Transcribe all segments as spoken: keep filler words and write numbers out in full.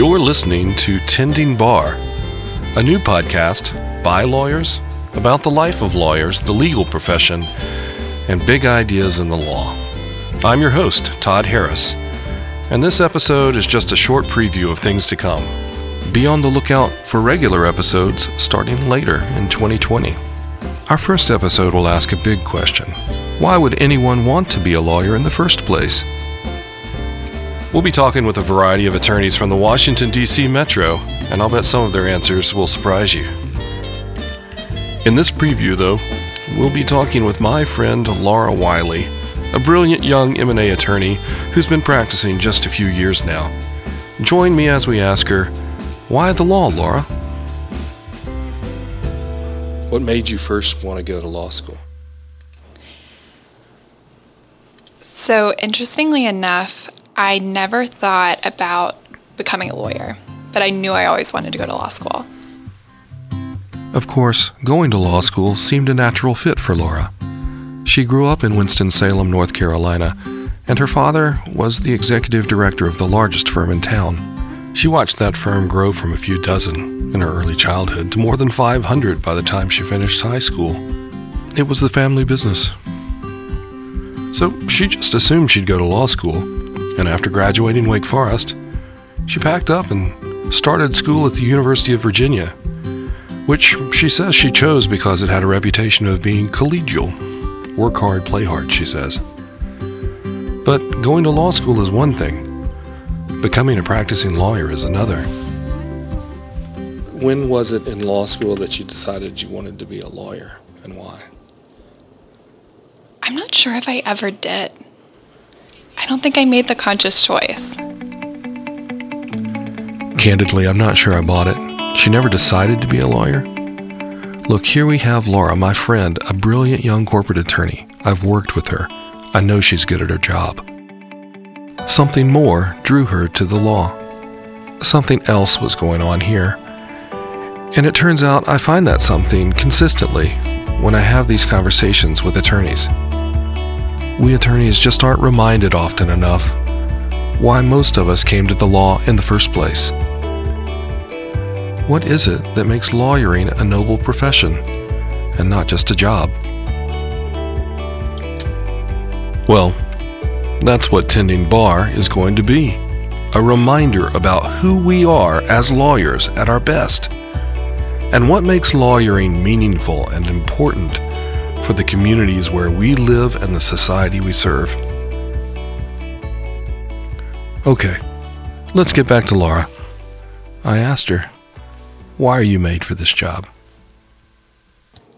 You're listening to Tending Bar, a new podcast by lawyers about the life of lawyers, the legal profession, and big ideas in the law. I'm your host, Todd Harris, and this episode is just a short preview of things to come. Be on the lookout for regular episodes starting later in twenty twenty. Our first episode will ask a big question. Why would anyone want to be a lawyer in the first place? We'll be talking with a variety of attorneys from the Washington, D C metro, and I'll bet some of their answers will surprise you. In this preview, though, we'll be talking with my friend Laura Wiley, a brilliant young M and A attorney who's been practicing just a few years now. Join me as we ask her, why the law, Laura? What made you first want to go to law school? So, interestingly enough, I never thought about becoming a lawyer, but I knew I always wanted to go to law school. Of course, going to law school seemed a natural fit for Laura. She grew up in Winston-Salem, North Carolina, and her father was the executive director of the largest firm in town. She watched that firm grow from a few dozen in her early childhood to more than five hundred by the time she finished high school. It was the family business. So she just assumed she'd go to law school, and after graduating Wake Forest, she packed up and started school at the University of Virginia, which she says she chose because it had a reputation of being collegial. Work hard, play hard, she says. But going to law school is one thing. Becoming a practicing lawyer is another. When was it in law school that you decided you wanted to be a lawyer, and why? I'm not sure if I ever did. I don't think I made the conscious choice. Candidly, I'm not sure I bought it. She never decided to be a lawyer. Look, here we have Laura, my friend, a brilliant young corporate attorney. I've worked with her. I know she's good at her job. Something more drew her to the law. Something else was going on here. And it turns out I find that something consistently when I have these conversations with attorneys. We attorneys just aren't reminded often enough why most of us came to the law in the first place. What is it that makes lawyering a noble profession and not just a job? Well, that's what Tending Bar is going to be, a reminder about who we are as lawyers at our best, and what makes lawyering meaningful and important for the communities where we live and the society we serve. Okay, let's get back to Laura. I asked her, why are you made for this job?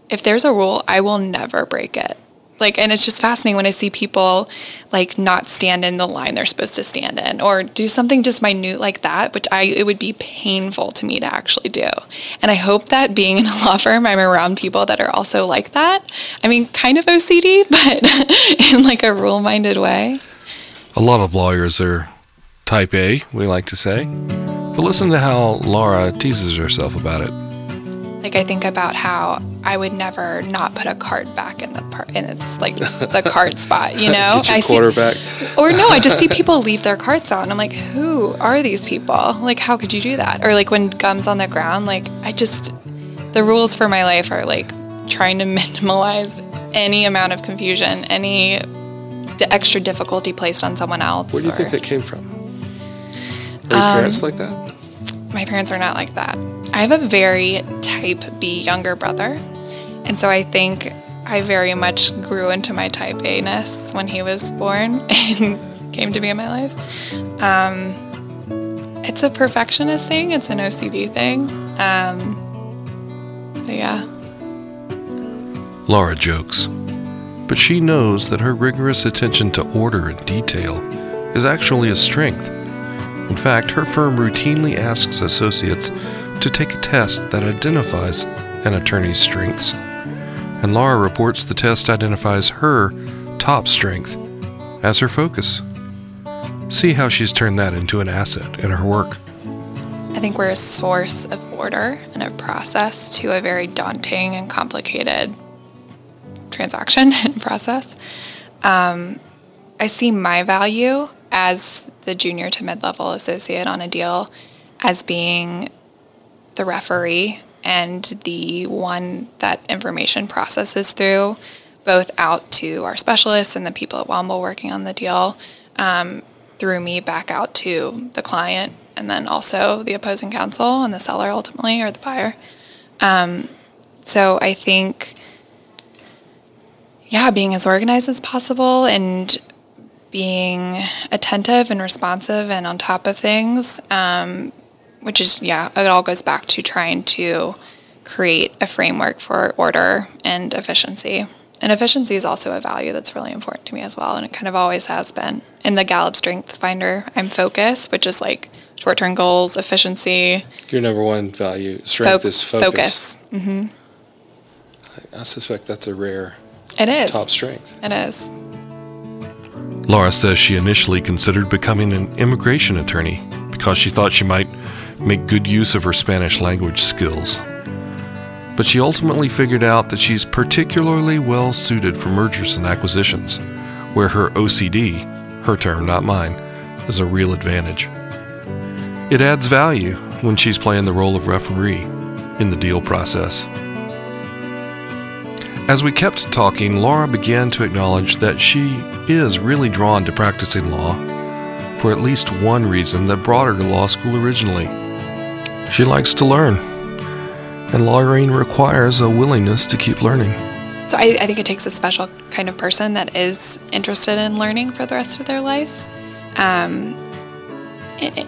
If there's a rule, I will never break it. Like, and it's just fascinating when I see people, like, not stand in the line they're supposed to stand in or do something just minute like that, which I it would be painful to me to actually do. And I hope that being in a law firm, I'm around people that are also like that. I mean, kind of O C D, but in, like, a rule-minded way. A lot of lawyers are type A, we like to say. But listen to how Laura teases herself about it. Like, I think about how I would never not put a card back in the part, and it's like the card spot, you know? Get your I quarterback. See, or no, I just see people leave their cards out, and I'm like, who are these people? Like, how could you do that? Or like when gum's on the ground, like I just, the rules for my life are like trying to minimize any amount of confusion, any the extra difficulty placed on someone else. Where do you or, think that came from? Are your um, parents like that? My parents are not like that. I have a very type B younger brother, and so I think I very much grew into my type A-ness when he was born and came to be in my life. Um, it's a perfectionist thing. It's an O C D thing. Um, but yeah. Laura jokes, but she knows that her rigorous attention to order and detail is actually a strength. In fact, her firm routinely asks associates to take a test that identifies an attorney's strengths, and Laura reports the test identifies her top strength as her focus. See how she's turned that into an asset in her work. I think we're a source of order and a process to a very daunting and complicated transaction and process. Um, I see my value as the junior to mid-level associate on a deal as being the referee and the one that information processes through, both out to our specialists and the people at Womble working on the deal, um, through me back out to the client, and then also the opposing counsel and the seller ultimately, or the buyer. Um, so I think, yeah, being as organized as possible and being attentive and responsive and on top of things, um, which is, yeah, it all goes back to trying to create a framework for order and efficiency. And efficiency is also a value that's really important to me as well, and it kind of always has been. In the Gallup Strength Finder, I'm focus, which is like short-term goals, efficiency. Your number one value, strength, Fo- is focus. Focus. Mm-hmm. I, I suspect that's a rare it is. top strength. It is. Laura says she initially considered becoming an immigration attorney because she thought she might make good use of her Spanish language skills. But she ultimately figured out that she's particularly well suited for mergers and acquisitions, where her O C D, her term, not mine, is a real advantage. It adds value when she's playing the role of referee in the deal process. As we kept talking, Laura began to acknowledge that she is really drawn to practicing law for at least one reason that brought her to law school originally. She likes to learn. And lawyering requires a willingness to keep learning. So I, I think it takes a special kind of person that is interested in learning for the rest of their life, um,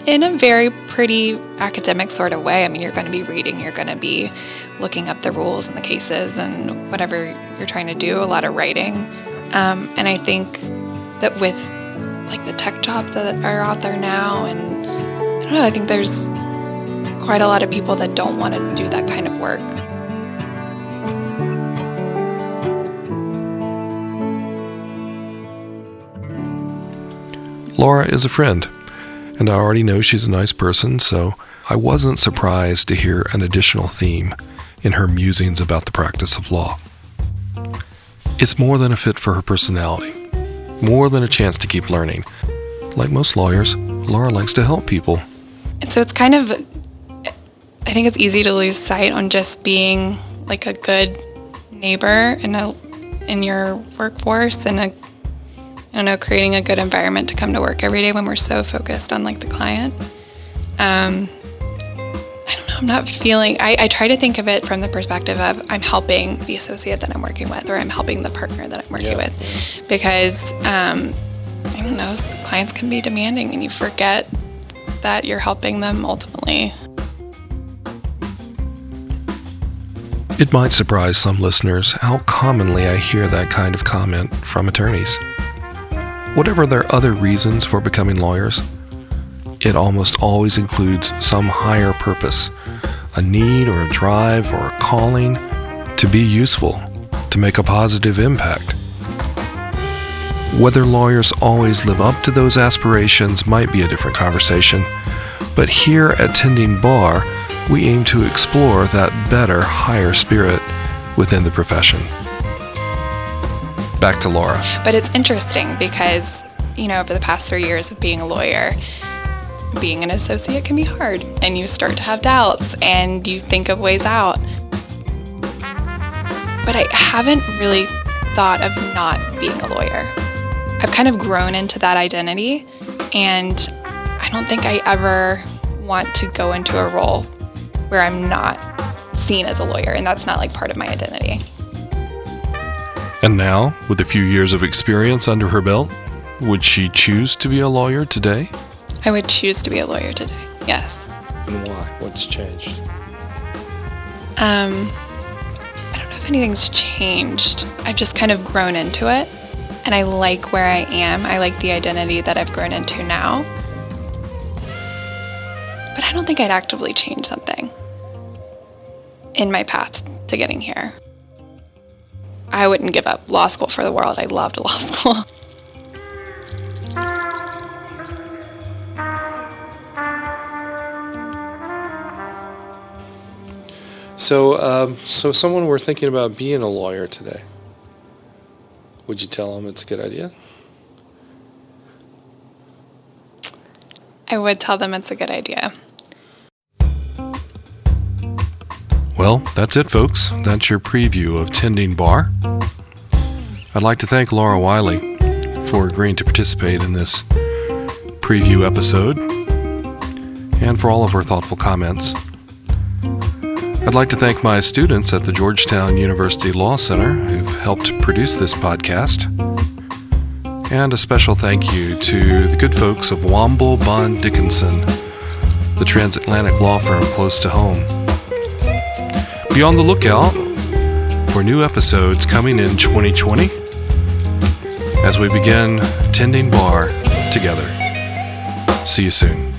in a very pretty academic sort of way. I mean, you're going to be reading, you're going to be looking up the rules and the cases and whatever you're trying to do, a lot of writing. Um, and I think that with like the tech jobs that are out there now, and I don't know, I think there's quite a lot of people that don't want to do that kind of work. Laura is a friend, and I already know she's a nice person, so I wasn't surprised to hear an additional theme in her musings about the practice of law. It's more than a fit for her personality, more than a chance to keep learning. Like most lawyers, Laura likes to help people. And so it's kind of I think it's easy to lose sight on just being like a good neighbor in a in your workforce and a I don't know creating a good environment to come to work every day when we're so focused on like the client. Um, I don't know. I'm not feeling. I, I try to think of it from the perspective of I'm helping the associate that I'm working with, or I'm helping the partner that I'm working yeah. with, because um, I don't know. Clients can be demanding, and you forget that you're helping them ultimately. It might surprise some listeners how commonly I hear that kind of comment from attorneys. Whatever their other reasons for becoming lawyers, it almost always includes some higher purpose, a need or a drive or a calling to be useful, to make a positive impact. Whether lawyers always live up to those aspirations might be a different conversation, but here at Tending Bar, we aim to explore that better, higher spirit within the profession. Back to Laura. But it's interesting because, you know, over the past three years of being a lawyer, being an associate can be hard, and you start to have doubts, and you think of ways out. But I haven't really thought of not being a lawyer. I've kind of grown into that identity, and I don't think I ever want to go into a role where I'm not seen as a lawyer, and that's not like part of my identity. And now, with a few years of experience under her belt, would she choose to be a lawyer today? I would choose to be a lawyer today, yes. And why? What's changed? Um, I don't know if anything's changed. I've just kind of grown into it, and I like where I am. I like the identity that I've grown into now. But I don't think I'd actively change something in my path to getting here. I wouldn't give up law school for the world. I loved law school. So, um, so if someone were thinking about being a lawyer today, would you tell them it's a good idea? I would tell them it's a good idea. Well, that's it, folks. That's your preview of Tending Bar. I'd like to thank Laura Wiley for agreeing to participate in this preview episode and for all of her thoughtful comments. I'd like to thank my students at the Georgetown University Law Center who've helped produce this podcast. And a special thank you to the good folks of Womble Bond Dickinson, the transatlantic law firm close to home. Be on the lookout for new episodes coming in twenty twenty as we begin Tending Bar together. See you soon.